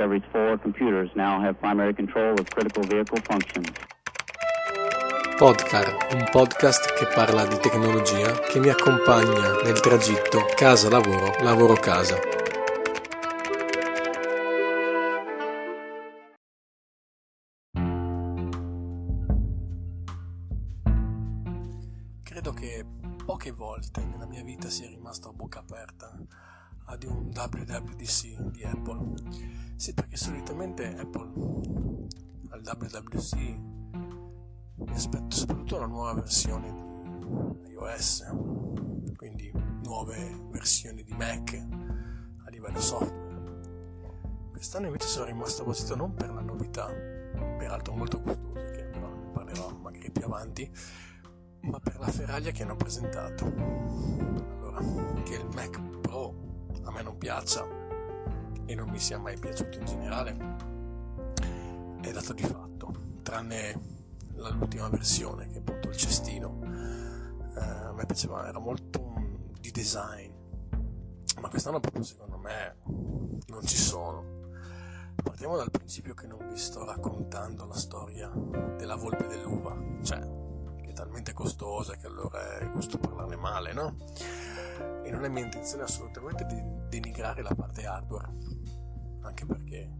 discoveries four computers now have primary control of critical vehicle functions. Podcar, un podcast che parla di tecnologia che mi accompagna nel tragitto casa-lavoro, lavoro-casa. Credo che poche volte nella mia vita sia rimasto a bocca aperta ad un WWDC di Apple. Sì, perché solitamente Apple al WWDC mi aspetto soprattutto una nuova versione di iOS, quindi nuove versioni di Mac a livello software. Quest'anno invece sono rimasto basito non per la novità, peraltro molto costosa, che però ne parlerò magari più avanti, ma per la ferraglia che hanno presentato. Allora, che il Mac Pro a me non piaccia e non mi sia mai piaciuto in generale è dato di fatto, tranne l'ultima versione, che appunto il cestino a me piaceva, era molto di design, ma quest'anno proprio secondo me non ci sono. Partiamo dal principio che non vi sto raccontando la storia della volpe dell'uva, cioè che è talmente costosa che allora è giusto parlarne male, no? E non è mia intenzione assolutamente di denigrare la parte hardware, anche perché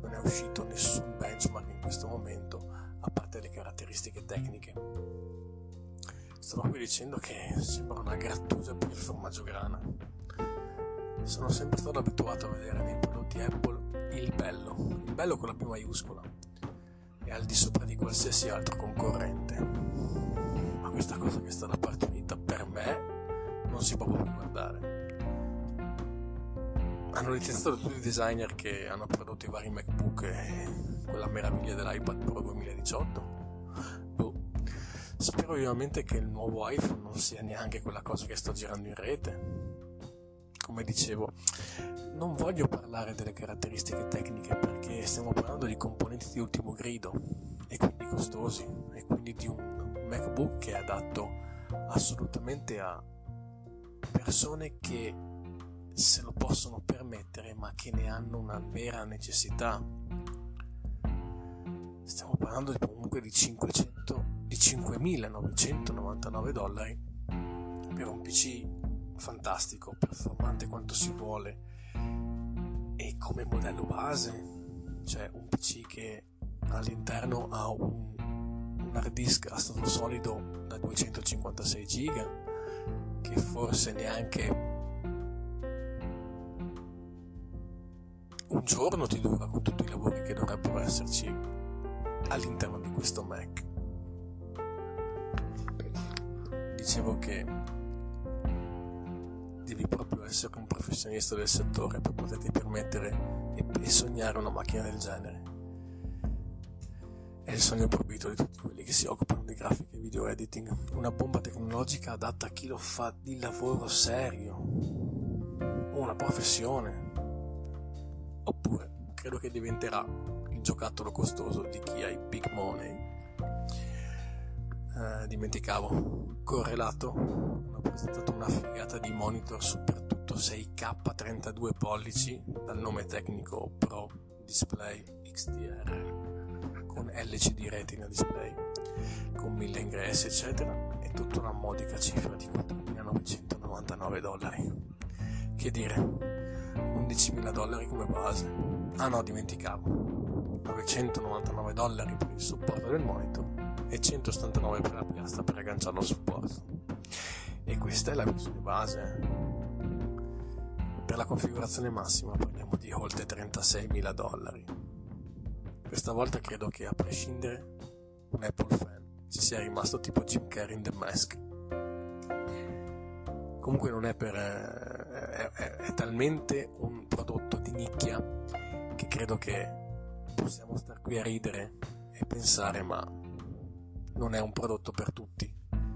non è uscito nessun benchmark in questo momento, a parte le caratteristiche tecniche. Stavo qui dicendo che sembra una grattugia per il formaggio grana. Sono sempre stato abituato a vedere nei prodotti Apple il bello con la P maiuscola e al di sopra di qualsiasi altro concorrente, ma questa cosa che è stata partorita per me non si può proprio guardare. Hanno licenziato tutti i designer che hanno prodotto i vari MacBook e quella meraviglia dell'iPad Pro 2018. Spero vivamente che il nuovo iPhone non sia neanche quella cosa che sto girando in rete. Come dicevo, non voglio parlare delle caratteristiche tecniche perché stiamo parlando di componenti di ultimo grido e quindi costosi, e quindi di un MacBook che è adatto assolutamente a persone che se lo possono permettere ma che ne hanno una vera necessità. Stiamo parlando comunque di $5.999 per un PC fantastico, performante quanto si vuole, e come modello base, cioè un PC che all'interno ha un hard disk a stato solido da 256 giga, che forse neanche un giorno ti dura con tutti i lavori che dovrebbero esserci all'interno di questo Mac. Dicevo che devi proprio essere un professionista del settore per poterti permettere e sognare una macchina del genere. È il sogno proibito di tutti quelli che si occupano di grafica e video editing, una bomba tecnologica adatta a chi lo fa di lavoro serio, una professione. Oppure credo che diventerà il giocattolo costoso di chi ha i big money. Dimenticavo, correlato, hanno presentato una figata di monitor soprattutto 6K 32 pollici dal nome tecnico Pro Display XDR con LCD retina display con 1000 ingressi eccetera, e tutta una modica cifra di $4.999. Che dire, $11.000 come base. Ah no, dimenticavo, $999 per il supporto del monitor e $179 per la piastra per agganciarlo al supporto. E questa è la versione base. Per la configurazione massima parliamo di oltre $36.000. Questa volta credo che, a prescindere, un Apple fan ci sia rimasto tipo Jim Carrey in The Mask. Comunque non è per... è talmente un prodotto di nicchia che credo che possiamo star qui a ridere e pensare, ma non è un prodotto per tutti,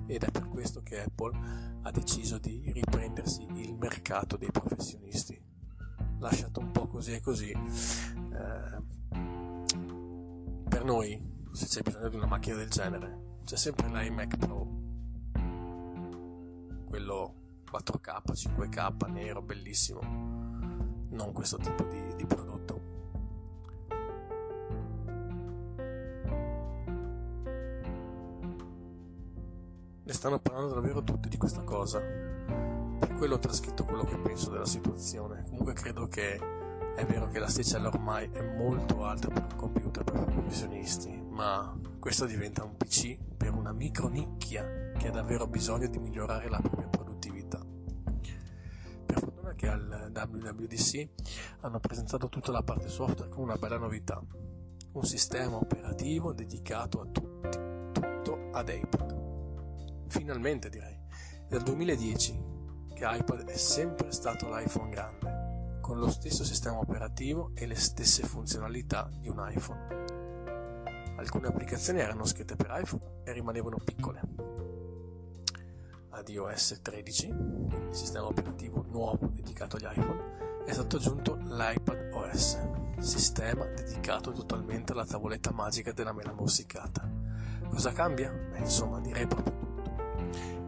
ed è per questo che Apple ha deciso di riprendersi il mercato dei professionisti. Lasciato un po' così e così, per noi, se c'è bisogno di una macchina del genere, c'è sempre l'iMac Pro, quello 4K, 5K, nero, bellissimo, non questo tipo di prodotto. stanno parlando davvero tutti di questa cosa. Per quello ho trascritto quello che penso della situazione. Comunque credo che è vero che la sticella ormai è molto alta per un computer, per i professionisti, ma questo diventa un PC per una micro nicchia che ha davvero bisogno di migliorare la propria produttività. Per fortuna che al WWDC hanno presentato tutta la parte software con una bella novità, un sistema operativo dedicato a tutti, tutto ad iPad. Finalmente direi, è dal 2010 che iPad è sempre stato l'iPhone grande, con lo stesso sistema operativo e le stesse funzionalità di un iPhone. Alcune applicazioni erano scritte per iPhone e rimanevano piccole. Ad iOS 13, il sistema operativo nuovo dedicato agli iPhone, è stato aggiunto l'iPadOS, sistema dedicato totalmente alla tavoletta magica della mela morsicata. Cosa cambia? Beh, insomma, direi proprio tutto.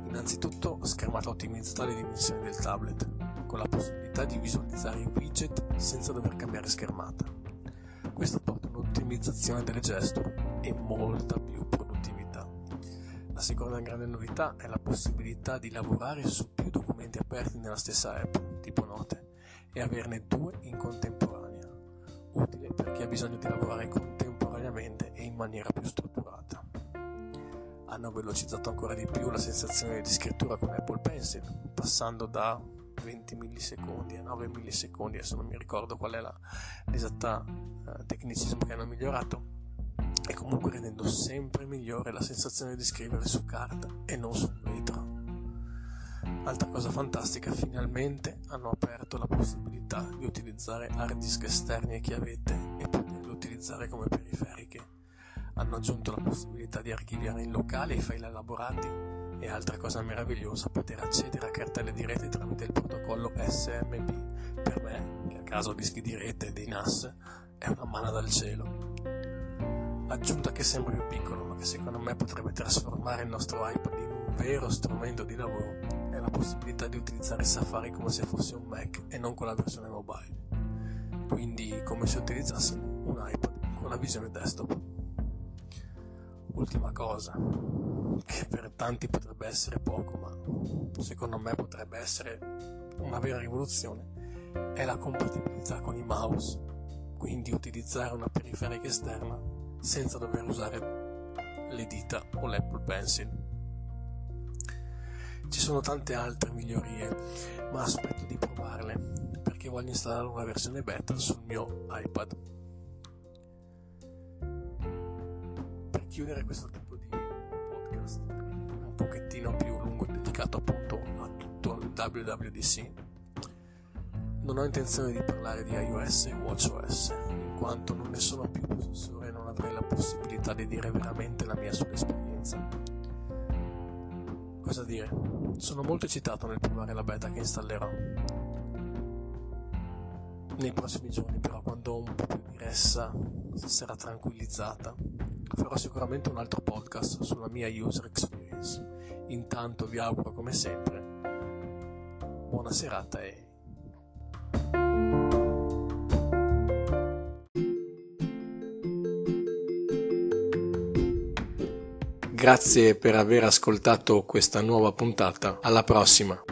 Innanzitutto, schermata ottimizzata alle dimensioni del tablet, con la possibilità di visualizzare i widget senza dover cambiare schermata. Questo porta un'ottimizzazione delle gesture e molta più produttività. La seconda grande novità è la possibilità di lavorare su più documenti aperti nella stessa app, tipo note, e averne due in contemporanea, utile per chi ha bisogno di lavorare contemporaneamente e in maniera più strutturata. Hanno velocizzato ancora di più la sensazione di scrittura con Apple Pencil, passando da 20 millisecondi a 9 millisecondi, adesso non mi ricordo qual è l'esatta tecnicismo che hanno migliorato, e comunque rendendo sempre migliore la sensazione di scrivere su carta e non su vetro. Altra cosa fantastica, finalmente hanno aperto la possibilità di utilizzare hard disk esterni e chiavette e poterle utilizzare come periferiche. Hanno aggiunto la possibilità di archiviare in locale i file elaborati. E altra cosa meravigliosa, poter accedere a cartelle di rete tramite il protocollo SMB. Per me, che a caso dischi di rete e dei NAS, è una manna dal cielo. Aggiunta che sembra più piccolo, ma che secondo me potrebbe trasformare il nostro iPad in un vero strumento di lavoro, è la possibilità di utilizzare Safari come se fosse un Mac e non con la versione mobile. Quindi come se utilizzassimo un iPad con la visione desktop. Ultima cosa, che per tanti potrebbe essere poco, ma secondo me potrebbe essere una vera rivoluzione, è la compatibilità con i mouse, quindi utilizzare una periferica esterna senza dover usare le dita o l'Apple Pencil. Ci sono tante altre migliorie, ma aspetto di provarle perché voglio installare una versione beta sul mio iPad. Per chiudere questo tipo di un pochettino più lungo dedicato appunto a tutto il WWDC, non ho intenzione di parlare di iOS e WatchOS, in quanto non ne sono più possessore e non avrei la possibilità di dire veramente la mia sull'esperienza. Cosa dire? Sono molto eccitato nel provare la beta che installerò nei prossimi giorni, però quando un po' più di ressa sarà tranquillizzata farò sicuramente un altro podcast sulla mia user experience. Intanto vi auguro come sempre buona serata e grazie per aver ascoltato questa nuova puntata. Alla prossima.